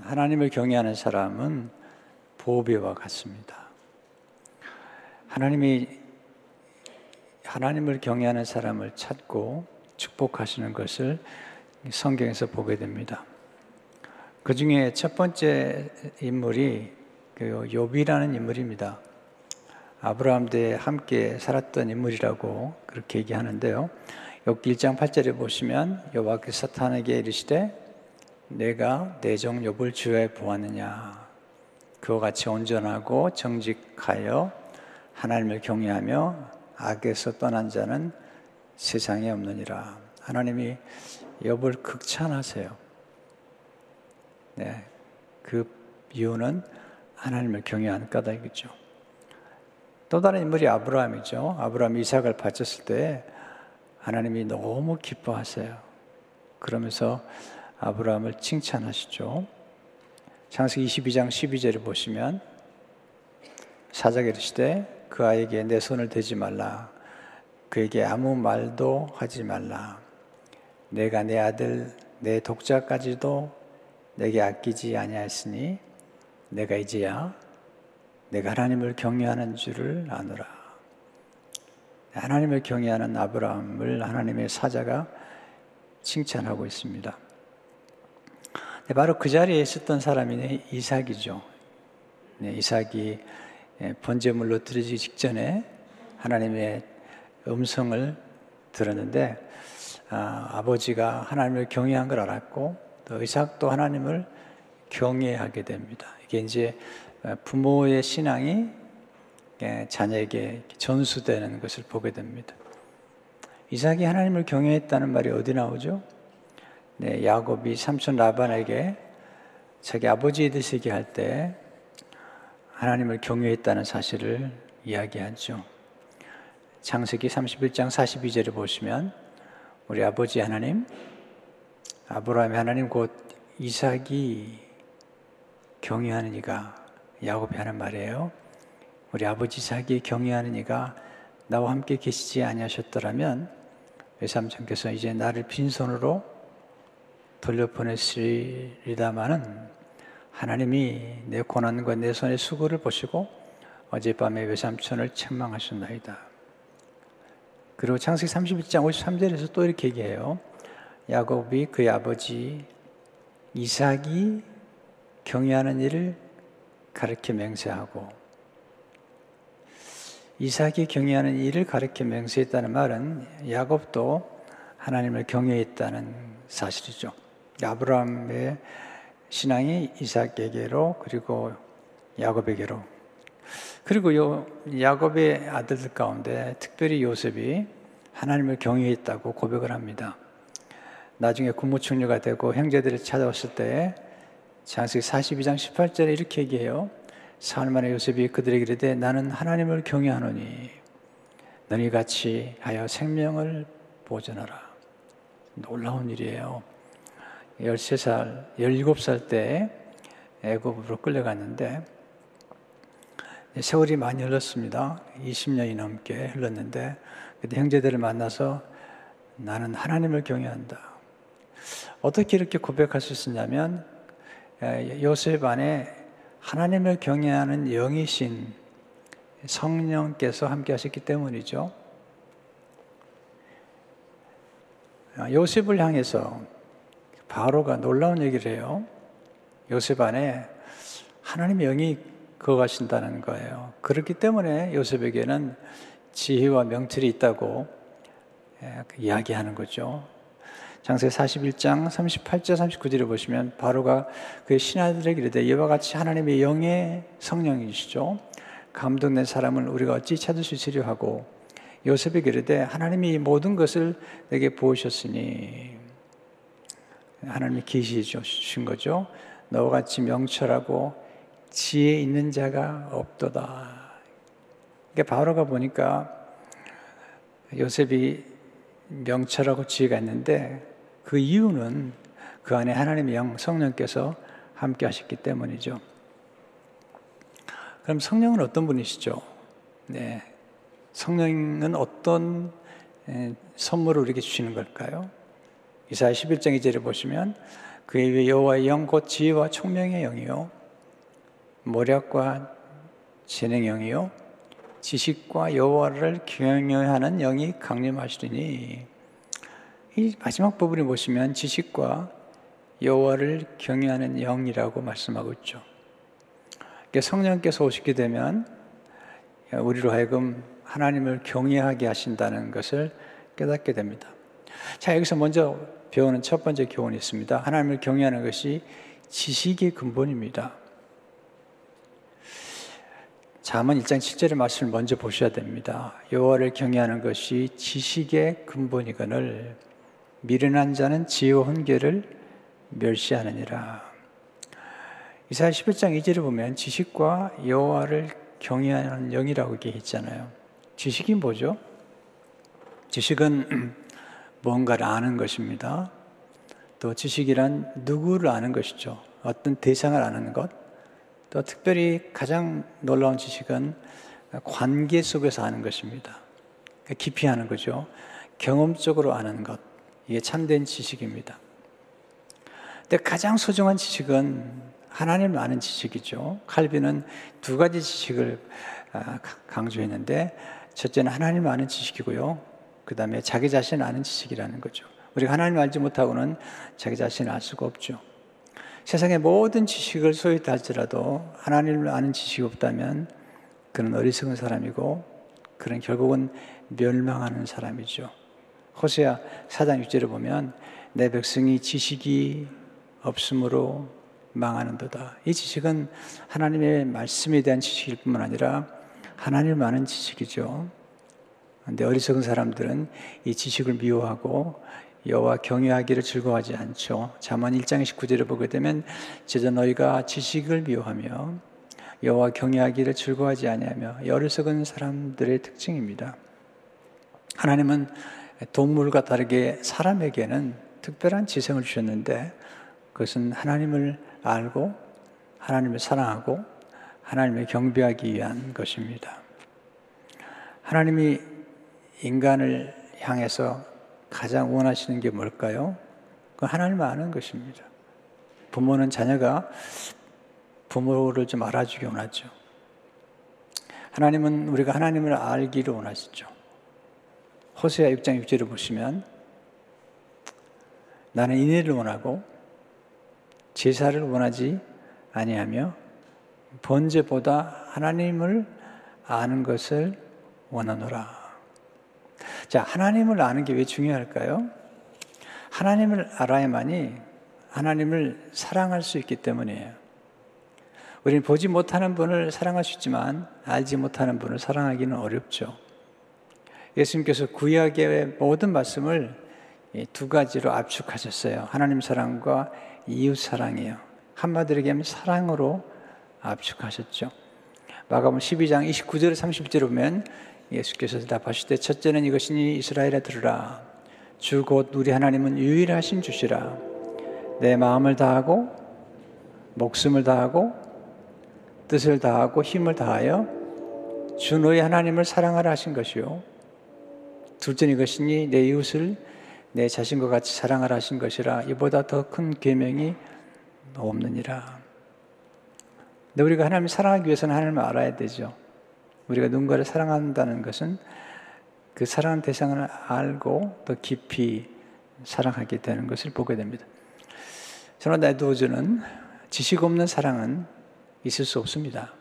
하나님을 경외하는 사람은 보배와 같습니다. 하나님을 경외하는 사람을 찾고 축복하시는 것을 성경에서 보게 됩니다. 그 중에 첫 번째 인물이 요비라는 인물입니다. 아브라함 때에 함께 살았던 인물이라고 그렇게 얘기하는데요. 욥기 1장 8절에 보시면 여호와께서 사탄에게 이르시되 내가 내 종 욥을 주의 보았느냐, 그와 같이 온전하고 정직하여 하나님을 경외하며 악에서 떠난 자는 세상에 없느니라. 하나님이 욥을 극찬하세요. 네, 그 이유는 하나님을 경외한 까닭이죠. 또 다른 인물이 아브라함이죠. 아브라함이 이삭을 바쳤을 때 하나님이 너무 기뻐하세요. 그러면서 아브라함을 칭찬하시죠. 창세기 22장 12절을 보시면 사자가 이르시되 그 아이에게 내 손을 대지 말라, 그에게 아무 말도 하지 말라, 내가 내 아들 내 독자까지도 내게 아끼지 아니하였으니 내가 이제야 내가 하나님을 경외하는 줄을 아노라. 하나님을 경외하는 아브라함을 하나님의 사자가 칭찬하고 있습니다. 바로 그 자리에 있었던 사람이 이삭이죠. 이삭이 번제물로 드려지기 직전에 하나님의 음성을 들었는데 아버지가 하나님을 경외한 걸 알았고 또 이삭도 하나님을 경외하게 됩니다. 이게 이제 부모의 신앙이 자녀에게 전수되는 것을 보게 됩니다. 이삭이 하나님을 경외했다는 말이 어디 나오죠? 네, 야곱이 삼촌 라반에게 자기 아버지에 대해서 얘기할 때 하나님을 경외했다는 사실을 이야기하죠. 창세기 31장 42절을 보시면 우리 아버지 하나님, 아브라함의 하나님 곧 이삭이 경외하는 이가, 야곱이 하는 말이에요. 우리 아버지 이삭이 경외하는 이가 나와 함께 계시지 아니하셨더라면 외삼촌께서 이제 나를 빈손으로 돌려보내시리다마는 하나님이 내 고난과 내 손의 수고를 보시고 어젯밤에 외삼촌을 책망하셨나이다. 그리고 창세기 31장 53절에서 또 이렇게 얘기해요. 야곱이 그의 아버지 이삭이 경외하는 일을 가르쳐 맹세하고, 이삭이 경외하는 일을 가르쳐 맹세했다는 말은 야곱도 하나님을 경외했다는 사실이죠. 아브라함의 신앙이 이삭에게로 그리고 야곱에게로, 그리고 야곱의 아들들 가운데 특별히 요셉이 하나님을 경외했다고 고백을 합니다. 나중에 국무총리가 되고 형제들이 찾아왔을 때 창세기 42장 18절에 이렇게 얘기해요. 사흘 만에 요셉이 그들에게 이르되 나는 하나님을 경외하노니 너희 같이 하여 생명을 보존하라. 놀라운 일이에요. 17살 때 애굽으로 끌려갔는데 세월이 많이 흘렀습니다. 20년이 넘게 흘렀는데 그때 형제들을 만나서 나는 하나님을 경외한다. 어떻게 이렇게 고백할 수 있었냐면 요셉 안에 하나님을 경외하는 영이신 성령께서 함께 하셨기 때문이죠. 요셉을 향해서 바로가 놀라운 얘기를 해요. 요셉 안에 하나님의 영이 거하신다는 거예요. 그렇기 때문에 요셉에게는 지혜와 명철이 있다고 이야기하는 거죠. 창세기 41장 38절 39절을 보시면 바로가 그의 신하들에게 이르되 이와 같이 하나님의 영의 성령이시죠. 감동된 사람을 우리가 어찌 찾을 수 있으려 하고, 요셉에게 이르되 하나님이 이 모든 것을 내게 보이셨으니, 하나님이 계시해 주신 거죠. 너와 같이 명철하고 지혜 있는 자가 없도다. 그러니까 바로가 보니까 요셉이 명철하고 지혜가 있는데 그 이유는 그 안에 하나님의 영 성령께서 함께 하셨기 때문이죠. 그럼 성령은 어떤 분이시죠? 네, 성령은 어떤 선물을 우리에게 주시는 걸까요? 이사야 11장 2절을 보시면 그에 의해 여호와의 영 곧 지혜와 총명의 영이요 모략과 재능의 영이요 지식과 여호와를 경외하는 영이 강림하시리니. 이 마지막 부분을 보시면 지식과 여호와를 경외하는 영이라고 말씀하고 있죠. 성령께서 오시게 되면 우리로 하여금 하나님을 경외하게 하신다는 것을 깨닫게 됩니다. 자, 여기서 먼저 배우는 첫 번째 교훈이 있습니다. 하나님을 경외하는 것이 지식의 근본입니다. 잠언 1장 7절의 말씀을 먼저 보셔야 됩니다. 여호와를 경외하는 것이 지식의 근본이거늘 미련한 자는 지혜와 훈계를 멸시하느니라. 이사야 11장 2절을 보면 지식과 여호와를 경외하는 영이라고 얘기했잖아요. 지식이 뭐죠? 지식은 뭔가를 아는 것입니다. 또 지식이란 누구를 아는 것이죠. 어떤 대상을 아는 것. 또 특별히 가장 놀라운 지식은 관계 속에서 아는 것입니다. 깊이 아는 거죠. 경험적으로 아는 것. 이게 참된 지식입니다. 근데 가장 소중한 지식은 하나님을 아는 지식이죠. 칼빈은 두 가지 지식을 강조했는데, 첫째는 하나님을 아는 지식이고요, 그 다음에 자기 자신을 아는 지식이라는 거죠. 우리가 하나님을 알지 못하고는 자기 자신을 알 수가 없죠. 세상의 모든 지식을 소유했다 할지라도 하나님을 아는 지식이 없다면 그는 어리석은 사람이고, 그는 결국은 멸망하는 사람이죠. 호세아 4장 6절을 보면 내 백성이 지식이 없으므로 망하는도다. 이 지식은 하나님의 말씀에 대한 지식일 뿐만 아니라 하나님을 아는 지식이죠. 그런데 어리석은 사람들은 이 지식을 미워하고 여호와 경외하기를 즐거워하지 않죠. 잠언 1장 19절을 보게 되면 제자 너희가 지식을 미워하며 여호와 경외하기를 즐거워하지 아니하며, 어리석은 사람들의 특징입니다. 하나님은 동물과 다르게 사람에게는 특별한 지성을 주셨는데, 그것은 하나님을 알고 하나님을 사랑하고 하나님을 경배하기 위한 것입니다. 하나님이 인간을 향해서 가장 원하시는 게 뭘까요? 그건 하나님을 아는 것입니다. 부모는 자녀가 부모를 좀 알아주기 원하죠. 하나님은 우리가 하나님을 알기를 원하시죠. 호세아 6장 6절을 보시면 나는 인애를 원하고 제사를 원하지 아니하며 번제보다 하나님을 아는 것을 원하노라. 자, 하나님을 아는 게 왜 중요할까요? 하나님을 알아야만이 하나님을 사랑할 수 있기 때문이에요. 우리는 보지 못하는 분을 사랑할 수 있지만 알지 못하는 분을 사랑하기는 어렵죠. 예수님께서 구약의 모든 말씀을 두 가지로 압축하셨어요. 하나님 사랑과 이웃 사랑이에요. 한마디로 얘기하면 사랑으로 압축하셨죠. 마가복음 12장 29절 30절을 보면 예수께서 대답하실 때 첫째는 이것이니 이스라엘아 들으라. 주 곧 우리 하나님은 유일하신 주시라. 내 마음을 다하고 목숨을 다하고 뜻을 다하고 힘을 다하여 주 너희 하나님을 사랑하라 하신 것이요, 둘째는 이것이니 내 이웃을 내 자신과 같이 사랑하라 하신 것이라. 이보다 더 큰 계명이 없느니라. 근데 우리가 하나님을 사랑하기 위해서는 하나님을 알아야 되죠. 우리가 누군가를 사랑한다는 것은 그 사랑하는 대상을 알고 더 깊이 사랑하게 되는 것을 보게 됩니다. 저는 에드워즈는 지식 없는 사랑은 있을 수 없습니다.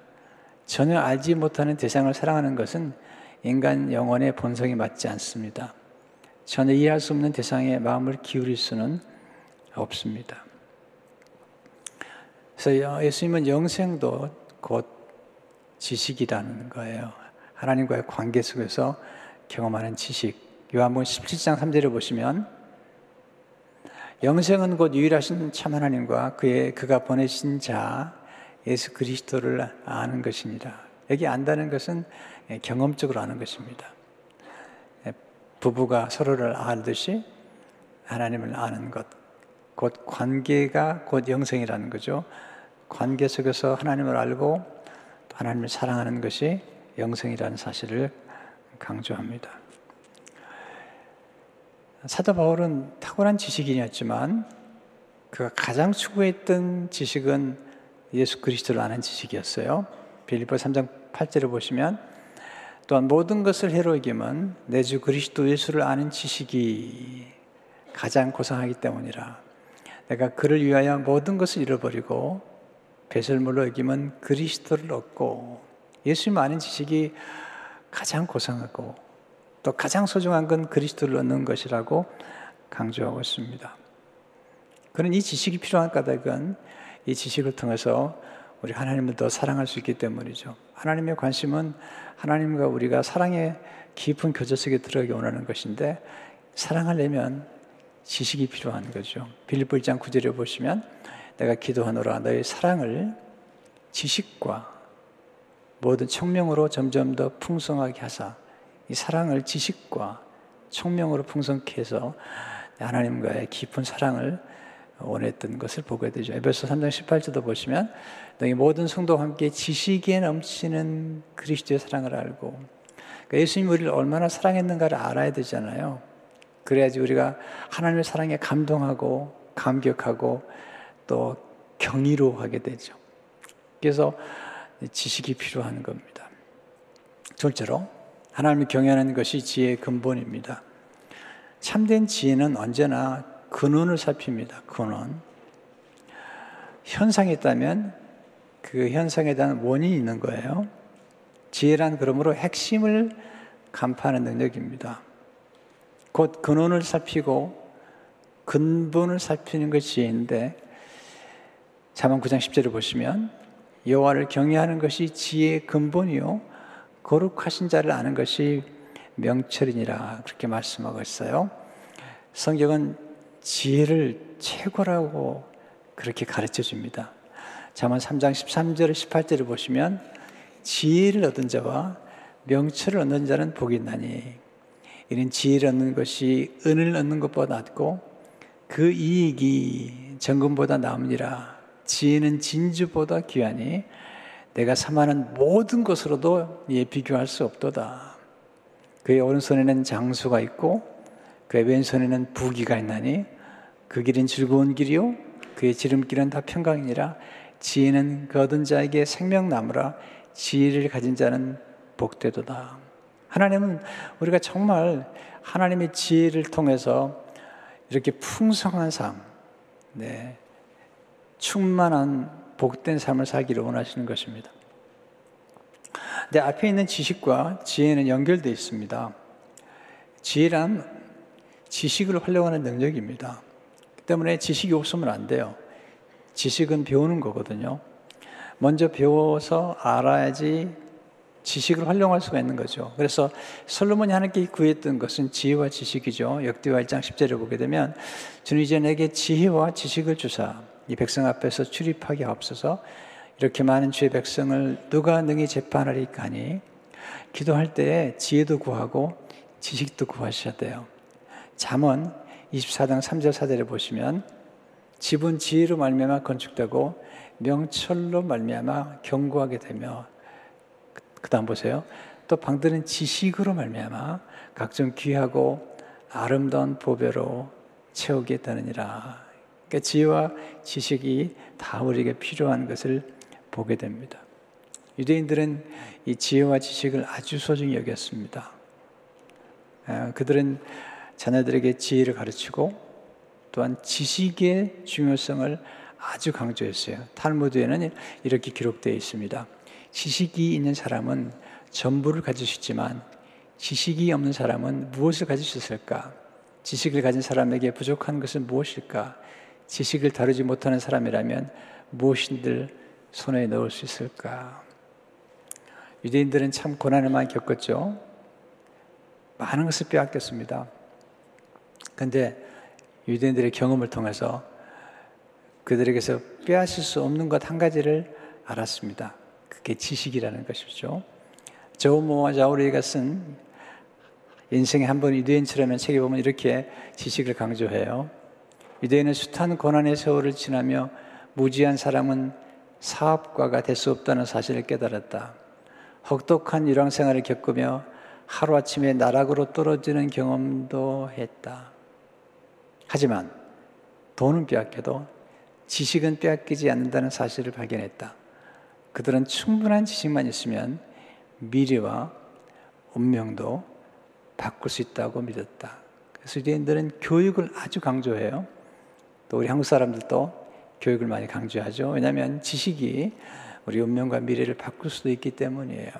전혀 알지 못하는 대상을 사랑하는 것은 인간 영혼의 본성이 맞지 않습니다. 전혀 이해할 수 없는 대상에 마음을 기울일 수는 없습니다. 그래서 예수님은 영생도 곧 지식이라는 거예요. 하나님과의 관계 속에서 경험하는 지식. 요한복음 17장 3절을 보시면 영생은 곧 유일하신 참 하나님과 그가 보내신 자 예수 그리스도를 아는 것입니다. 여기 안다는 것은 경험적으로 아는 것입니다. 부부가 서로를 알듯이 하나님을 아는 것, 곧 관계가 곧 영생이라는 거죠. 관계 속에서 하나님을 알고 하나님을 사랑하는 것이 영생이라는 사실을 강조합니다. 사도 바울은 탁월한 지식인이었지만 그가 가장 추구했던 지식은 예수 그리스도를 아는 지식이었어요. 빌립보 3장 8절을 보시면 또한 모든 것을 해로 여김은 내 주 그리스도 예수를 아는 지식이 가장 고상하기 때문이라. 내가 그를 위하여 모든 것을 잃어버리고 배설물로 여김은 그리스도를 얻고. 예수님 아는 지식이 가장 고상하고 또 가장 소중한 건 그리스도를 얻는 것이라고 강조하고 있습니다. 그는 이 지식이 필요한 까닭은 이 지식을 통해서 우리 하나님을 더 사랑할 수 있기 때문이죠. 하나님의 관심은 하나님과 우리가 사랑의 깊은 교제 속에 들어가기 원하는 것인데 사랑하려면 지식이 필요한 거죠. 빌립보 1장 9절에 보시면 내가 기도하노라 너의 사랑을 지식과 모든 총명으로 점점 더 풍성하게 하사. 이 사랑을 지식과 총명으로 풍성케 해서 하나님과의 깊은 사랑을 원했던 것을 보게 되죠. 에베소 3장 18절도 보시면 너희 모든 성도와 함께 지식에 넘치는 그리스도의 사랑을 알고. 그러니까 예수님이 우리를 얼마나 사랑했는가를 알아야 되잖아요. 그래야지 우리가 하나님의 사랑에 감동하고 감격하고 또 경이로워하게 되죠. 그래서 지식이 필요한 겁니다. 둘째로 하나님을 경외하는 것이 지혜의 근본입니다. 참된 지혜는 언제나 근원을 살핍니다. 근원. 현상이 있다면 그 현상에 대한 원인이 있는 거예요. 지혜란 그러므로 핵심을 간파하는 능력입니다. 곧 근원을 살피고 근본을 살피는 것이 지혜인데 잠언 9장 10절을 보시면 여호와를 경외하는 것이 지혜의 근본이요 거룩하신 자를 아는 것이 명철이니라 그렇게 말씀하고 있어요. 성경은 지혜를 최고라고 그렇게 가르쳐줍니다. 잠언 3장 13절 18절을 보시면 지혜를 얻은 자와 명철을 얻는 자는 복이 있나니 이는 지혜를 얻는 것이 은을 얻는 것보다 낫고 그 이익이 정금보다 나음이라. 지혜는 진주보다 귀하니 내가 삼하는 모든 것으로도 이에 비교할 수 없도다. 그의 오른손에는 장수가 있고 그의 왼손에는 부귀가 있나니 그 길은 즐거운 길이요 그의 지름길은 다 평강이니라. 지혜는 그 얻은 자에게 생명나무라. 지혜를 가진 자는 복되도다. 하나님은 우리가 정말 하나님의 지혜를 통해서 이렇게 풍성한 삶, 충만한 복된 삶을 살기를 원하시는 것입니다. 근데 앞에 있는 지식과 지혜는 연결되어 있습니다. 지혜란 지식을 활용하는 능력입니다. 때문에 지식이 없으면 안 돼요. 지식은 배우는 거거든요. 먼저 배워서 알아야지 지식을 활용할 수가 있는 거죠. 그래서 솔로몬이 하나님께 구했던 것은 지혜와 지식이죠. 역대하 1장 10절을 보게 되면 주는 이제 내게 지혜와 지식을 주사 이 백성 앞에서 출입하게 하옵소서. 이렇게 많은 주의 백성을 누가 능히 재판하리까니. 기도할 때에 지혜도 구하고 지식도 구하셔야 돼요. 잠언 24장 3절 4절에 보시면 집은 지혜로 말미암아 건축되고 명철로 말미암아 견고하게 되며 그 다음 보세요. 또 방들은 지식으로 말미암아 각종 귀하고 아름다운 보배로 채우게 되느니라. 그러니까 지혜와 지식이 다 우리에게 필요한 것을 보게 됩니다. 유대인들은 이 지혜와 지식을 아주 소중히 여겼습니다. 그들은 자녀들에게 지혜를 가르치고 또한 지식의 중요성을 아주 강조했어요. 탈무드에는 이렇게 기록되어 있습니다. 지식이 있는 사람은 전부를 가지셨지만 지식이 없는 사람은 무엇을 가지셨을까? 지식을 가진 사람에게 부족한 것은 무엇일까? 지식을 다루지 못하는 사람이라면 무엇인들 손에 넣을 수 있을까? 유대인들은 참 고난을 많이 겪었죠. 많은 것을 빼앗겼습니다. 그런데 유대인들의 경험을 통해서 그들에게서 빼앗을 수 없는 것 한 가지를 알았습니다. 그게 지식이라는 것이죠. 저우모와 자우리가 쓴 인생에 한 번 유대인처럼의 책에 보면 이렇게 지식을 강조해요. 유대인은 숱한 고난의 세월을 지나며 무지한 사람은 사업가가 될 수 없다는 사실을 깨달았다. 혹독한 일왕생활을 겪으며 하루아침에 나락으로 떨어지는 경험도 했다. 하지만 돈은 빼앗겨도 지식은 빼앗기지 않는다는 사실을 발견했다. 그들은 충분한 지식만 있으면 미래와 운명도 바꿀 수 있다고 믿었다. 그래서 유대인들은 교육을 아주 강조해요. 또 우리 한국 사람들도 교육을 많이 강조하죠. 왜냐하면 지식이 우리 운명과 미래를 바꿀 수도 있기 때문이에요.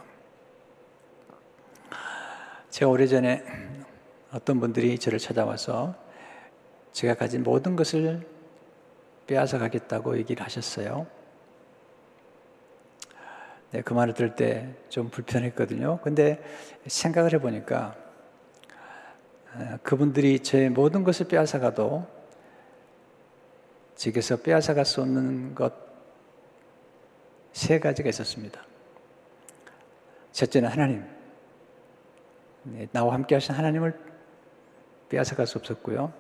제가 오래전에 어떤 분들이 저를 찾아와서 제가 가진 모든 것을 빼앗아 가겠다고 얘기를 하셨어요. 네, 그 말을 들을 때 좀 불편했거든요. 근데 생각을 해보니까 그분들이 제 모든 것을 빼앗아 가도 제게서 빼앗아 갈 수 없는 것 3가지가 있었습니다. 첫째는 하나님. 네, 나와 함께 하신 하나님을 빼앗아 갈 수 없었고요.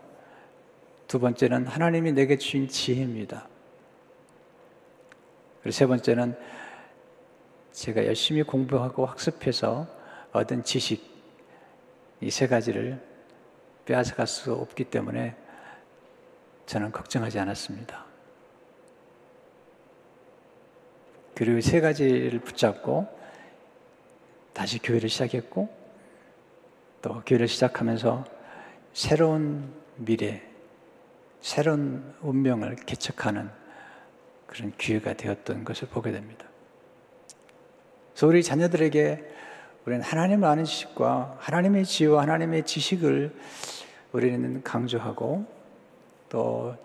두 번째는 하나님이 내게 주신 지혜입니다. 그리고 세 번째는 제가 열심히 공부하고 학습해서 얻은 지식, 이 3가지를 빼앗아갈 수 없기 때문에 저는 걱정하지 않았습니다. 그리고 3가지를 붙잡고 다시 교회를 시작했고, 또 교회를 시작하면서 새로운 미래, 새로운 운명을 개척하는 그런 기회가 되었던 것을 보게 됩니다. 그래서 우리 자녀들에게 우리는 하나님을 아는 지식과 하나님의 지혜와 하나님의 지식을 우리는 강조하고, 또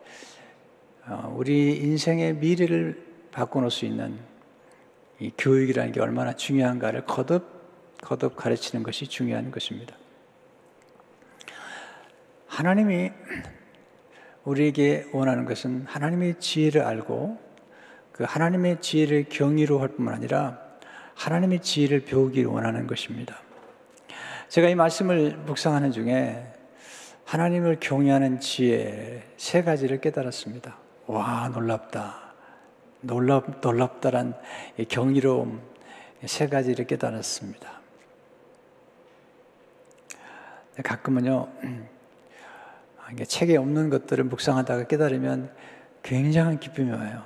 우리 인생의 미래를 바꿔놓을 수 있는 이 교육이라는 게 얼마나 중요한가를 거듭 가르치는 것이 중요한 것입니다. 하나님이 우리에게 원하는 것은 하나님의 지혜를 알고, 그 하나님의 지혜를 경외로 할 뿐만 아니라 하나님의 지혜를 배우길 원하는 것입니다. 제가 이 말씀을 묵상하는 중에 하나님을 경외하는 지혜 3가지를 깨달았습니다. 와, 놀랍다. 놀랍다란 이 경이로움 3가지를 깨달았습니다. 가끔은요, 책에 없는 것들을 묵상하다가 깨달으면 굉장한 기쁨이 와요.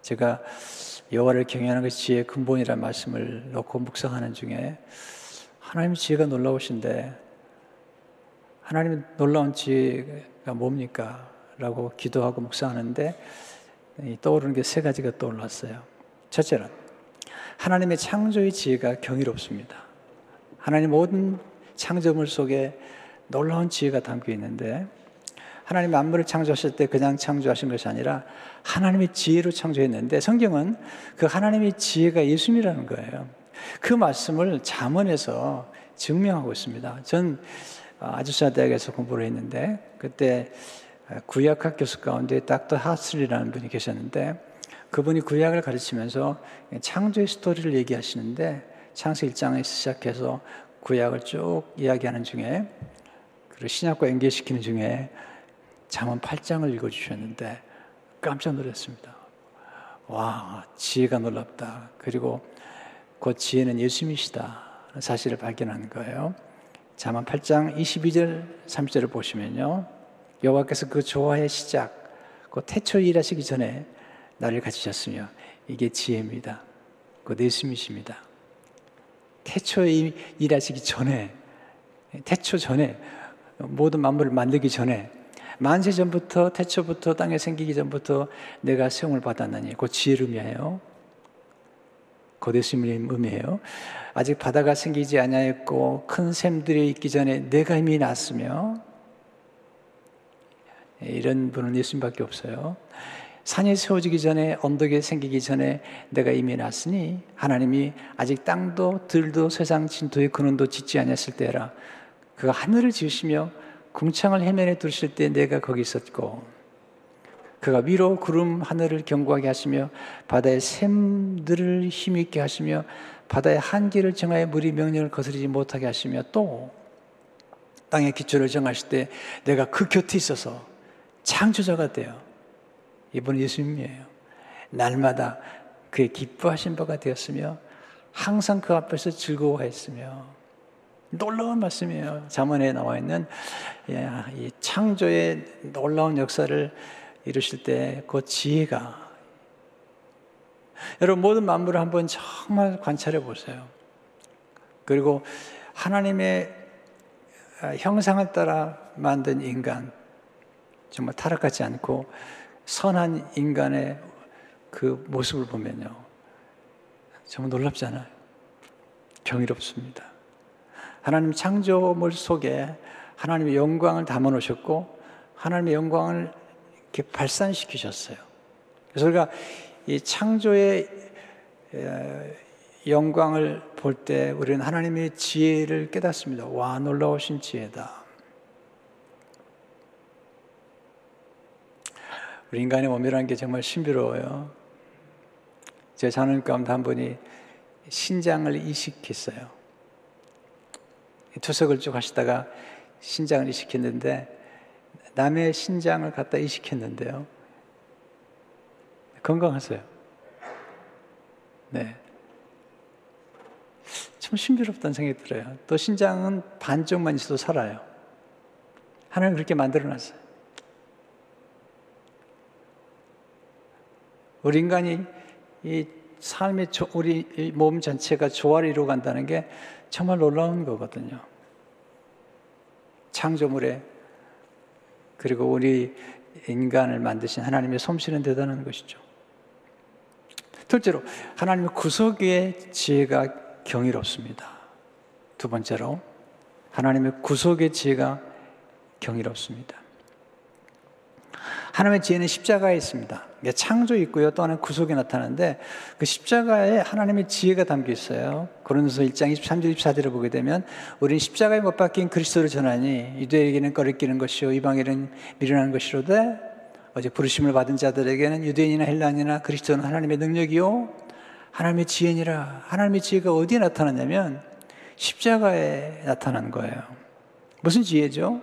제가 여호와를 경외하는 것이 지혜의 근본이라는 말씀을 놓고 묵상하는 중에 하나님의 지혜가 놀라우신데 하나님의 놀라운 지혜가 뭡니까? 라고 기도하고 묵상하는데 떠오르는 게 3가지가 떠올랐어요. 첫째는 하나님의 창조의 지혜가 경이롭습니다. 하나님 모든 창조물 속에 놀라운 지혜가 담겨 있는데, 하나님 만물을 창조하실 때 그냥 창조하신 것이 아니라 하나님의 지혜로 창조했는데, 성경은 그 하나님의 지혜가 예수님이라는 거예요. 그 말씀을 잠언에서 증명하고 있습니다. 전 아주사 대학에서 공부를 했는데, 그때 구약학 교수 가운데 닥터 하슬이라는 분이 계셨는데, 그분이 구약을 가르치면서 창조의 스토리를 얘기하시는데, 창세기 1장에서 시작해서 구약을 쭉 이야기하는 중에, 그리고 신약과 연계시키는 중에 잠언 8장을 읽어주셨는데 깜짝 놀랐습니다. 와, 지혜가 놀랍다. 그리고 그 지혜는 예수님이시다라는 사실을 발견한 거예요. 잠언 8장 22절 30절을 보시면요, 여호와께서 그 조화의 시작, 그 태초에 일하시기 전에 나를 가지셨으며, 이게 지혜입니다. 곧 예수님이십니다. 태초에 일하시기 전에, 태초 전에, 모든 만물을 만들기 전에, 만세 전부터, 태초부터, 땅에 생기기 전부터 내가 세움을 받았나니, 곧 지혜를 의미해요. 곧 예수님을 의미해요. 아직 바다가 생기지 아니하였고 큰 샘들이 있기 전에 내가 이미 났으며, 이런 분은 예수님밖에 없어요. 산이 세워지기 전에, 언덕이 생기기 전에 내가 이미 났으니, 하나님이 아직 땅도 들도 세상 진토의 근원도 짓지 아니했을 때라. 그가 하늘을 지으시며 궁창을 해면에 두실 때 내가 거기 있었고, 그가 위로 구름 하늘을 견고하게 하시며 바다의 샘들을 힘있게 하시며 바다의 한계를 정하여 물이 명령을 거스르지 못하게 하시며, 또 땅의 기초를 정하실 때 내가 그 곁에 있어서 창조자가 돼요. 이분은 예수님이에요. 날마다 그의 기뻐하신 바가 되었으며 항상 그 앞에서 즐거워했으며, 놀라운 말씀이에요. 잠언에 나와 있는 이 창조의 놀라운 역사를 이루실 때 그 지혜가, 여러분 모든 만물을 한번 정말 관찰해 보세요. 그리고 하나님의 형상을 따라 만든 인간, 정말 타락하지 않고 선한 인간의 그 모습을 보면요, 정말 놀랍잖아요. 경이롭습니다. 하나님 창조물 속에 하나님의 영광을 담아 놓으셨고 하나님의 영광을 이렇게 발산시키셨어요. 그래서 우리가 이 창조의 영광을 볼 때 우리는 하나님의 지혜를 깨닫습니다. 와, 놀라우신 지혜다. 우리 인간의 몸이라는 게 정말 신비로워요. 제 자녀님 가운데 한 분이 신장을 이식했어요. 투석을 쭉 하시다가 신장을 이식했는데, 남의 신장을 갖다 이식했는데요, 건강하세요. 네, 참 신비롭다는 생각이 들어요. 또 신장은 반쪽만 있어도 살아요. 하나님 그렇게 만들어놨어요. 우리 인간이 이 삶의 우리 몸 전체가 조화를 이루어 간다는 게 정말 놀라운 거거든요. 창조물에, 그리고 우리 인간을 만드신 하나님의 솜씨는 대단한 것이죠. 둘째로, 하나님의 구속의 지혜가 경이롭습니다. 두 번째로, 하나님의 구속의 지혜가 경이롭습니다. 하나님의 지혜는 십자가에 있습니다. 창조 있고요, 또 하나는 구속에 나타나는데, 그 십자가에 하나님의 지혜가 담겨 있어요. 고린도서 1장 23절 24절을 보게 되면, 우리는 십자가에 못 박힌 그리스도를 전하니 유대에게는 거리끼는 것이요 이방에는 미련한 것이로되, 어제 부르심을 받은 자들에게는 유대인이나 헬라인이나 그리스도는 하나님의 능력이요 하나님의 지혜니라. 하나님의 지혜가 어디에 나타났냐면 십자가에 나타난 거예요. 무슨 지혜죠?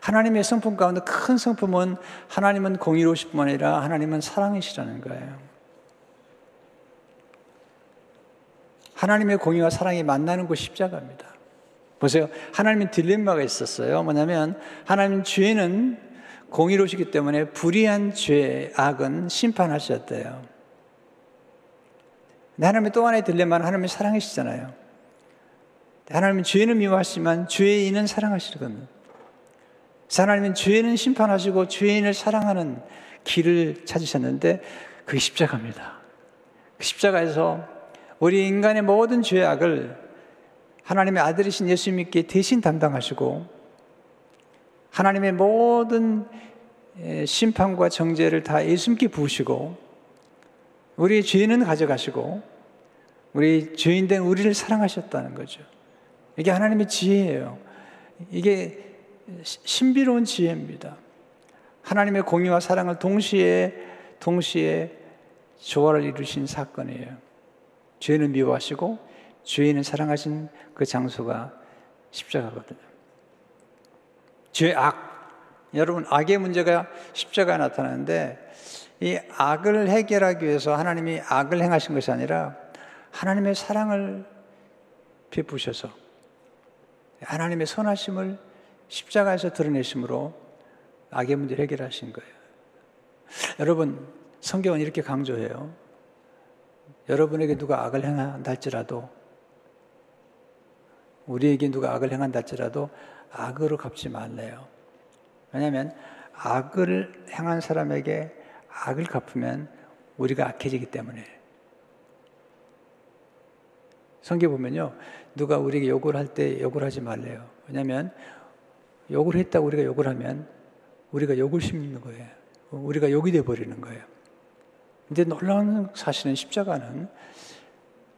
하나님의 성품 가운데 큰 성품은 하나님은 공의로우실 뿐만 아니라 하나님은 사랑이시라는 거예요. 하나님의 공의와 사랑이 만나는 곳이 십자가입니다. 보세요. 하나님의 딜레마가 있었어요. 뭐냐면, 하나님 죄는 공의로우시기 때문에 불의한 죄, 악은 심판하셨대요. 근데 하나님의 또 하나의 딜레마는 하나님의 사랑이시잖아요. 하나님은 죄는 미워하시지만 죄인은 사랑하시거든요. 하나님은 죄인은 심판하시고 죄인을 사랑하는 길을 찾으셨는데, 그게 십자가입니다. 그 십자가에서 우리 인간의 모든 죄악을 하나님의 아들이신 예수님께 대신 담당하시고, 하나님의 모든 심판과 정죄를 다 예수님께 부으시고, 우리의 죄는 가져가시고, 우리 죄인된 우리를 사랑하셨다는 거죠. 이게 하나님의 지혜예요. 이게 신비로운 지혜입니다. 하나님의 공의와 사랑을 동시에 조화를 이루신 사건이에요. 죄는 미워하시고 죄인은 사랑하신 그 장소가 십자가거든요. 죄악, 여러분 악의 문제가 십자가에 나타나는데, 이 악을 해결하기 위해서 하나님이 악을 행하신 것이 아니라 하나님의 사랑을 베푸셔서 하나님의 선하심을 십자가에서 드러내심으로 악의 문제를 해결하신 거예요. 여러분, 성경은 이렇게 강조해요. 여러분에게 누가 악을 행한다 할지라도, 우리에게 누가 악을 행한다 할지라도 악으로 갚지 말래요. 왜냐하면 악을 행한 사람에게 악을 갚으면 우리가 악해지기 때문에. 성경 보면요, 누가 우리에게 욕을 할 때 욕을 하지 말래요. 왜냐하면 욕을 했다고 우리가 욕을 하면 우리가 욕을 심는 거예요. 우리가 욕이 돼버리는 거예요. 근데 놀라운 사실은 십자가는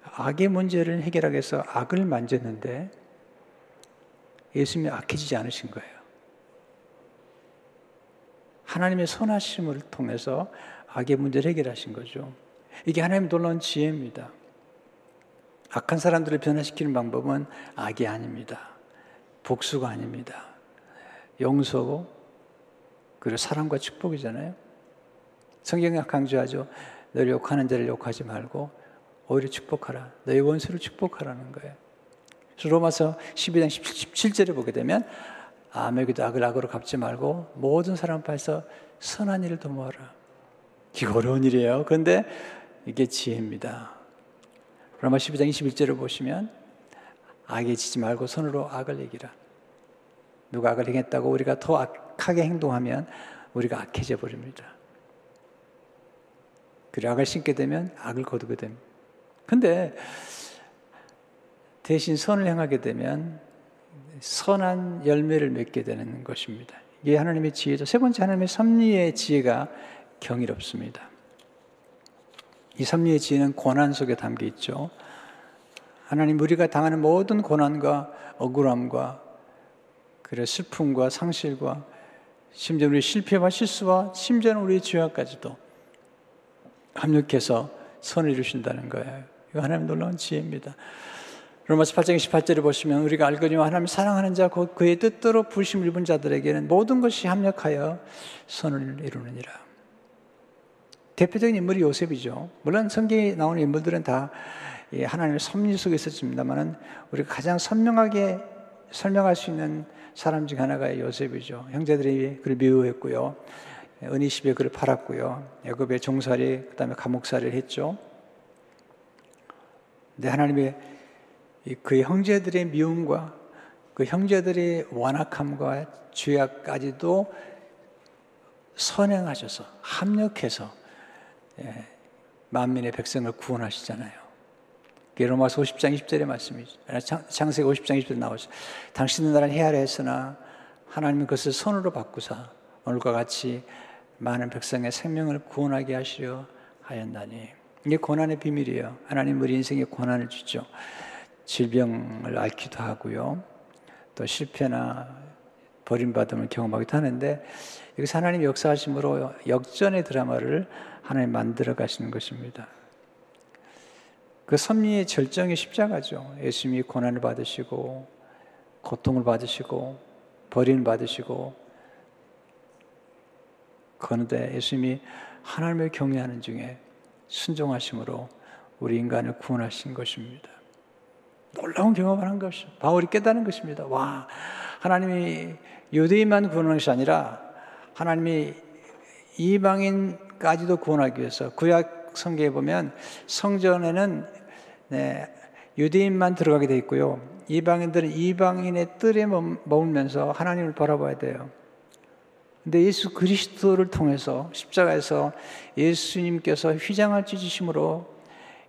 악의 문제를 해결하기 위해서 악을 만졌는데 예수님이 악해지지 않으신 거예요. 하나님의 선하심을 통해서 악의 문제를 해결하신 거죠. 이게 하나님의 놀라운 지혜입니다. 악한 사람들을 변화시키는 방법은 악이 아닙니다. 복수가 아닙니다. 용서고, 그리고 사랑과 축복이잖아요. 성경이 강조하죠. 너를 욕하는 자를 욕하지 말고 오히려 축복하라. 너의 원수를 축복하라는 거예요. 그래서 로마서 12장 17절을 보게 되면 아무에게도 악을 악으로 갚지 말고 모든 사람 앞에서 선한 일을 도모하라. 이게 어려운 일이에요. 그런데 이게 지혜입니다. 로마 12장 21절을 보시면 악에 지지 말고 선으로 악을 이기라. 누가 악을 행했다고 우리가 더 악하게 행동하면 우리가 악해져 버립니다. 그리고 악을 심게 되면 악을 거두게 됩니다. 근데 대신 선을 행하게 되면 선한 열매를 맺게 되는 것입니다. 이게 하나님의 지혜죠. 세 번째, 하나님의 섭리의 지혜가 경이롭습니다. 이 섭리의 지혜는 고난 속에 담겨 있죠. 하나님, 우리가 당하는 모든 고난과 억울함과 그래 슬픔과 상실과 심지어 우리의 실패와 실수와 심지어는 우리의 죄악까지도 합력해서 선을 이루신다는 거예요. 이거 하나님 놀라운 지혜입니다. 로마서 8장 28절을 보시면 우리가 알거니와 하나님 사랑하는 자 곧 그의 뜻대로 부르심을 입은 자들에게는 모든 것이 합력하여 선을 이루느니라. 대표적인 인물이 요셉이죠. 물론 성경에 나오는 인물들은 다 하나님의 섭리 속에 있었습니다만 우리가 가장 선명하게 설명할 수 있는 사람 중 하나가 요셉이죠. 형제들이 그를 미워했고요, 은이십에 그를 팔았고요, 애굽의 종살이, 그 다음에 감옥살이를 했죠. 근데 하나님의 그 형제들의 미움과 그 형제들의 완악함과 죄악까지도 선행하셔서 합력해서 만민의 백성을 구원하시잖아요. 로마서 50장 20절의 말씀이죠. 창세기 50장 20절에 나오죠. 당신의 나라는 헤아려 했으나 하나님은 그것을 선으로 바꾸사 오늘과 같이 많은 백성의 생명을 구원하게 하시려 하였나니. 이게 고난의 비밀이에요. 하나님 우리 인생에 고난을 주죠. 질병을 앓기도 하고요, 또 실패나 버림받음을 경험하기도 하는데 여기서 하나님 역사하심으로 역전의 드라마를 하나님 만들어 가시는 것입니다. 그 섭리의 절정이 십자가죠. 예수님이 고난을 받으시고 고통을 받으시고 버림을 받으시고, 그런데 예수님이 하나님을 경외하는 중에 순종하심으로 우리 인간을 구원하신 것입니다. 놀라운 경험을 한 것이죠. 바울이 깨달은 것입니다. 와, 하나님이 유대인만 구원하는 것이 아니라 하나님이 이방인까지도 구원하기 위해서, 구약 성경에 보면 성전에는 유대인만 들어가게 돼 있고요, 이방인들은 이방인의 뜰에 머물면서 하나님을 바라봐야 돼요. 근데 예수 그리스도를 통해서 십자가에서 예수님께서 휘장을 찢으심으로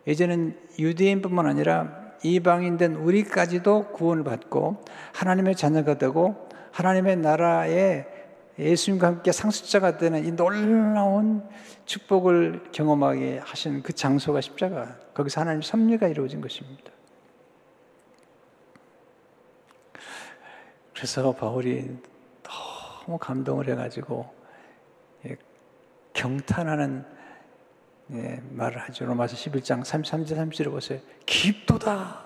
이제는 유대인뿐만 아니라 이방인된 우리까지도 구원을 받고 하나님의 자녀가 되고 하나님의 나라에 예수님과 함께 상속자가 되는 이 놀라운 축복을 경험하게 하신 그 장소가 십자가, 거기서 하나님의 섭리가 이루어진 것입니다. 그래서 바울이 너무 감동을 해가지고 경탄하는 말을 하죠. 로마서 11장 33절 30절을 보세요. 깊도다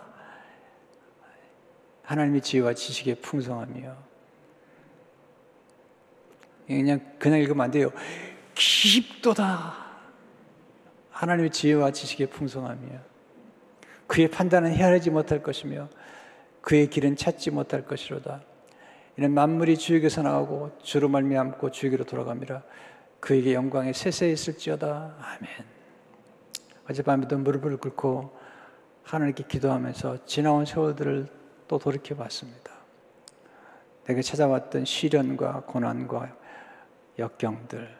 하나님의 지혜와 지식의 풍성함이요. 그냥 읽으면 안 돼요. 깊도다 하나님의 지혜와 지식의 풍성함이요. 그의 판단은 헤아리지 못할 것이며 그의 길은 찾지 못할 것이로다. 이는 만물이 주에게서 나오고 주로 말미암고 주에게로 돌아갑니다. 그에게 영광이 세세히 있을지어다. 아멘. 어젯밤에도 무릎을 꿇고 하나님께 기도하면서 지나온 세월들을 또 돌이켜봤습니다. 내게 찾아왔던 시련과 고난과 역경들,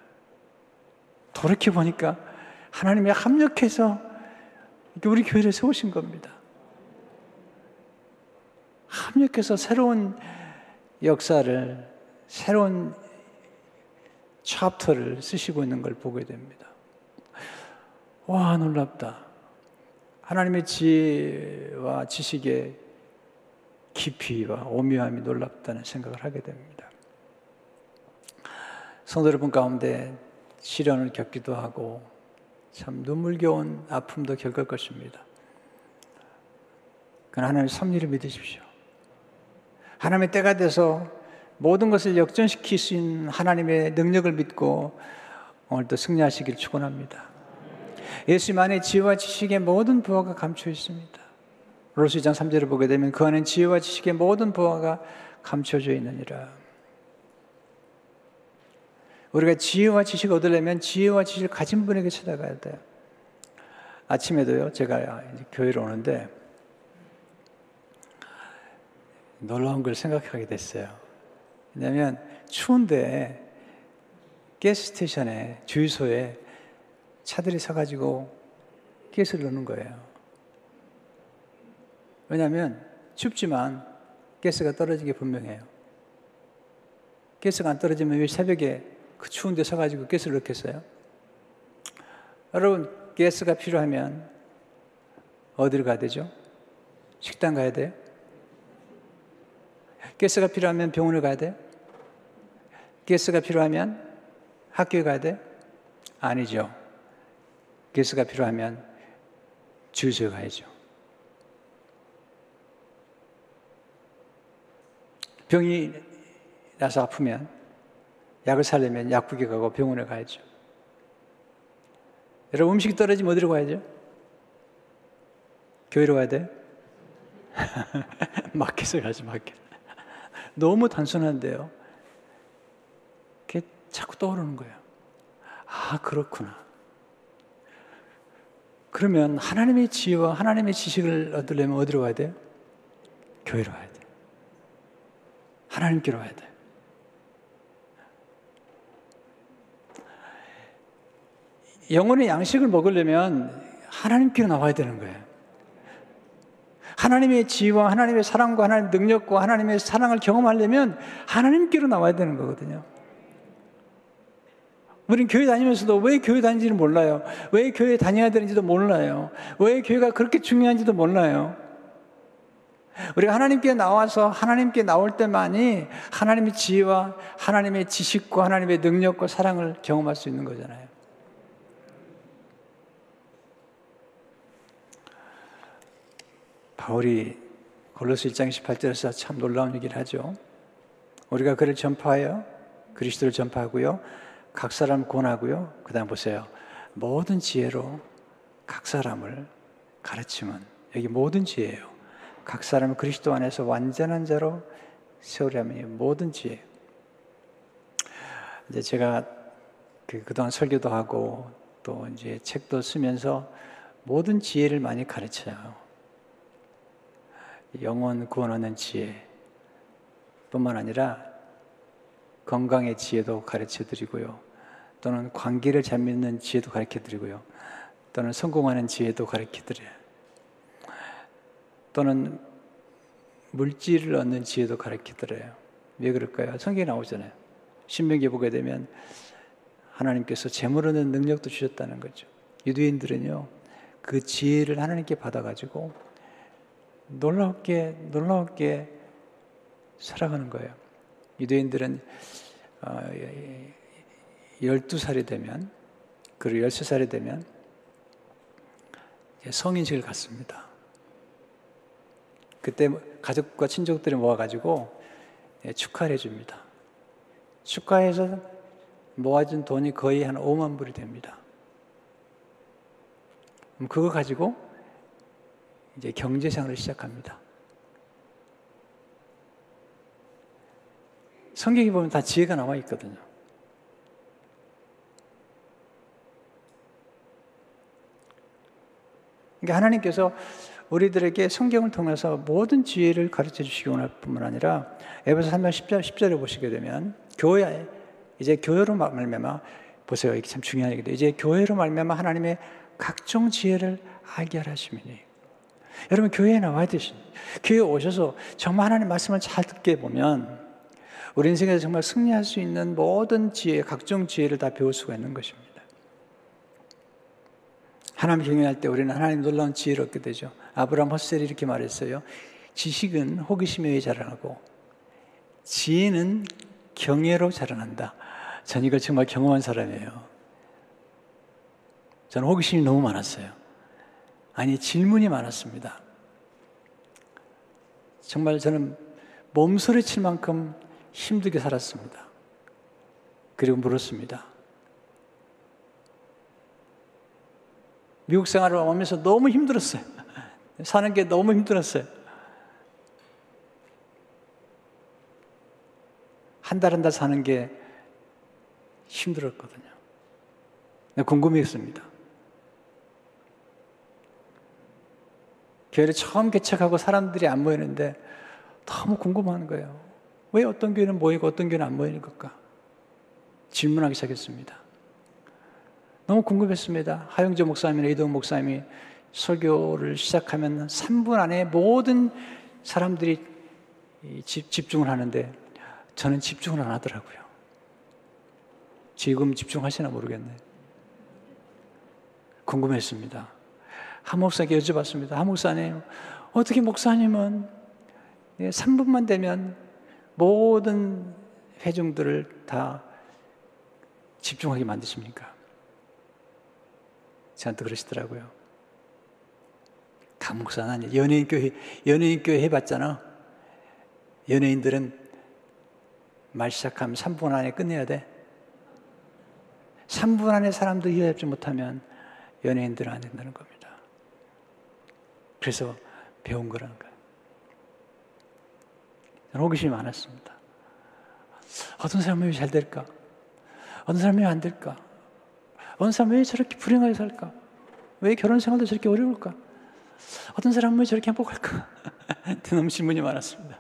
돌이켜보니까 하나님이 합력해서 우리 교회를 세우신 겁니다. 합력해서 새로운 역사를, 새로운 챕터를 쓰시고 있는 걸 보게 됩니다. 와, 놀랍다. 하나님의 지혜와 지식의 깊이와 오묘함이 놀랍다는 생각을 하게 됩니다. 성도 여러분 가운데 시련을 겪기도 하고 참 눈물겨운 아픔도 겪을 것입니다. 그건 하나님의 섭리를 믿으십시오. 하나님의 때가 돼서 모든 것을 역전시킬 수 있는 하나님의 능력을 믿고 오늘도 승리하시길 축원합니다. 예수님 안에 지혜와 지식의 모든 부하가 감춰 있습니다. 로스 2장 3절을 보게 되면 그 안엔 지혜와 지식의 모든 보화가 감춰져 있느니라. 우리가 지혜와 지식을 얻으려면 지혜와 지식을 가진 분에게 찾아가야 돼요. 아침에도요, 제가 교회로 오는데 놀라운 걸 생각하게 됐어요. 왜냐하면 추운데 가스스테이션에, 주유소에 차들이 서가지고 가스를 넣는 거예요. 왜냐하면 춥지만 가스가 떨어지게 분명해요. 가스가 안 떨어지면 왜 새벽에 그 추운데 서가지고 가스를 넣겠어요? 여러분, 가스가 필요하면 어디를 가야 되죠? 식당 가야 돼요? 가스가 필요하면 병원을 가야 돼요? 가스가 필요하면 학교에 가야 돼요? 아니죠. 가스가 필요하면 주유소에 가야죠. 병이 나서 아프면 약을 사려면 약국에 가고 병원에 가야죠. 여러분, 음식이 떨어지면 어디로 가야죠? 교회로 가야 돼요? 마켓에 가죠, 마켓. 너무 단순한데요. 그게 자꾸 떠오르는 거예요. 아, 그렇구나. 그러면 하나님의 지혜와 하나님의 지식을 얻으려면 어디로 가야 돼요? 교회로 가야 돼요. 하나님께로 와야 돼요. 영혼의 양식을 먹으려면 하나님께로 나와야 되는 거예요. 하나님의 지혜와 하나님의 사랑과 하나님의 능력과 하나님의 사랑을 경험하려면 하나님께로 나와야 되는 거거든요. 우린 교회 다니면서도 왜 교회 다니는지는 몰라요. 왜 교회 다녀야 되는지도 몰라요. 왜 교회가 그렇게 중요한지도 몰라요. 우리가 하나님께 나와서 하나님께 나올 때만이 하나님의 지혜와 하나님의 지식과 하나님의 능력과 사랑을 경험할 수 있는 거잖아요. 바울이 골로새 1장 18절에서 참 놀라운 얘기를 하죠. 우리가 그를 전파하여 그리스도를 전파하고요, 각 사람 권하고요, 그 다음 보세요, 모든 지혜로 각 사람을 가르치면, 여기 모든 지혜예요. 각 사람을 그리스도 안에서 완전한 자로 세우려면 모든 지혜. 이제 제가 그동안 설교도 하고 또 이제 책도 쓰면서 모든 지혜를 많이 가르쳐요. 영혼 구원 얻는 지혜뿐만 아니라 건강의 지혜도 가르쳐 드리고요, 또는 관계를 잘 맺는 지혜도 가르쳐 드리고요, 또는 성공하는 지혜도 가르쳐 드려요. 또는 물질을 얻는 지혜도 가르치더래요. 왜 그럴까요? 성경에 나오잖아요. 신명기에 보게 되면 하나님께서 재물 얻는 능력도 주셨다는 거죠. 유대인들은요, 그 지혜를 하나님께 받아가지고 놀랍게 살아가는 거예요. 유대인들은 12살이 되면, 그리고 13살이 되면 성인식을 갖습니다. 그때 가족과 친족들이 모아가지고 축하를 해줍니다. 축하해서 모아준 돈이 거의 한 5만 불이 됩니다. 그럼 그거 가지고 이제 경제생활을 시작합니다. 성경에 보면 다 지혜가 나와 있거든요. 그러니까 하나님께서 우리들에게 성경을 통해서 모든 지혜를 가르쳐 주시기 원할 뿐만 아니라 에베소 3장 10절에 보시게 되면, 교회, 이제 교회로 말미암아, 보세요, 이게 참 중요한 얘기인데, 이제 교회로 말미암아 하나님의 각종 지혜를 알게 하시니. 여러분, 교회에 나와야 되십니다. 교회에 오셔서 정말 하나님 말씀을 잘 듣게 보면 우리 인생에서 정말 승리할 수 있는 모든 지혜, 각종 지혜를 다 배울 수가 있는 것입니다. 하나님 경외할 때 우리는 하나님 놀라운 지혜를 얻게 되죠. 아브라함 허셀이 이렇게 말했어요. 지식은 호기심에 의해 자라나고 지혜는 경외로 자라난다. 전 이걸 정말 경험한 사람이에요. 저는 호기심이 너무 많았어요. 아니, 질문이 많았습니다. 정말 저는 몸서리칠 만큼 힘들게 살았습니다. 그리고 물었습니다. 미국 생활을 오면서 너무 힘들었어요. 사는 게 너무 힘들었어요. 한 달 사는 게 힘들었거든요. 궁금했습니다. 교회를 처음 개척하고 사람들이 안 모이는데 너무 궁금한 거예요. 왜 어떤 교회는 모이고 어떤 교회는 안 모이는 걸까? 질문하기 시작했습니다. 너무 궁금했습니다. 하영재 목사님이나 이동 목사님이 설교를 시작하면 3분 안에 모든 사람들이 집중을 하는데 저는 집중을 안 하더라고요. 지금 집중하시나 모르겠네요. 궁금했습니다. 한 목사에게 여쭤봤습니다. 한 목사님, 어떻게 목사님은 3분만 되면 모든 회중들을 다 집중하게 만드십니까? 저한테 그러시더라고요. 다 목사는 아니에요. 연예인 교회 해봤잖아. 연예인들은 말 시작하면 3분 안에 끝내야 돼. 3분 안에 사람들 이해하지 못하면 연예인들은 안 된다는 겁니다. 그래서 배운 거라는 거예요. 저는 호기심이 많았습니다. 어떤 사람은 왜 잘 될까? 어떤 사람은 왜 안 될까? 어떤 사람은 왜 저렇게 불행하게 살까? 왜 결혼 생활도 저렇게 어려울까? 어떤 사람은 왜 저렇게 행복할까? 너무 질문이 많았습니다.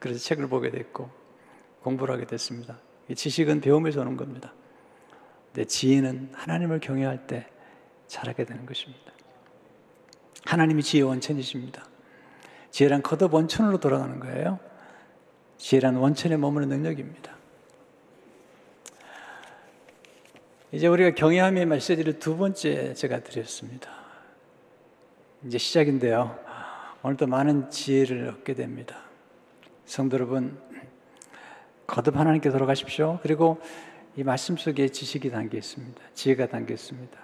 그래서 책을 보게 됐고 공부를 하게 됐습니다. 이 지식은 배움에서 오는 겁니다. 내 지혜는 하나님을 경외할 때 자라게 되는 것입니다. 하나님이 지혜의 원천이십니다. 지혜란 겉옷 원천으로 돌아가는 거예요. 지혜란 원천에 머무는 능력입니다. 이제 우리가 경외함의 메시지를 두 번째 제가 드렸습니다. 이제 시작인데요. 오늘도 많은 지혜를 얻게 됩니다. 성도 여러분, 거듭 하나님께 돌아가십시오. 그리고 이 말씀 속에 지식이 담겨 있습니다. 지혜가 담겨 있습니다.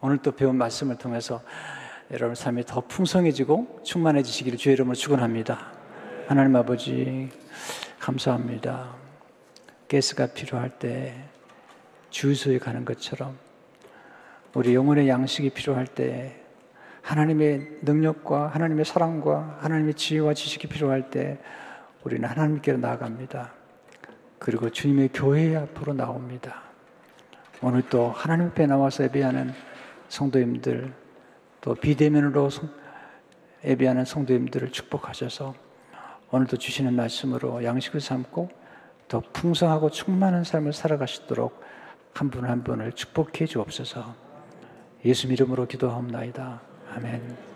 오늘 또 배운 말씀을 통해서 여러분 삶이 더 풍성해지고 충만해지시기를 주의 이름으로 축원합니다. 하나님 아버지 감사합니다. 가스가 필요할 때 주유소에 가는 것처럼 우리 영혼의 양식이 필요할 때 하나님의 능력과 하나님의 사랑과 하나님의 지혜와 지식이 필요할 때 우리는 하나님께로 나아갑니다. 그리고 주님의 교회 앞으로 나옵니다. 오늘 또 하나님 앞에 나와서 예배하는 성도님들, 또 비대면으로 예배하는 성도님들을 축복하셔서 오늘도 주시는 말씀으로 양식을 삼고 더 풍성하고 충만한 삶을 살아가시도록 한 분 한 분을 축복해 주옵소서. 예수 이름으로 기도하옵나이다. 아멘.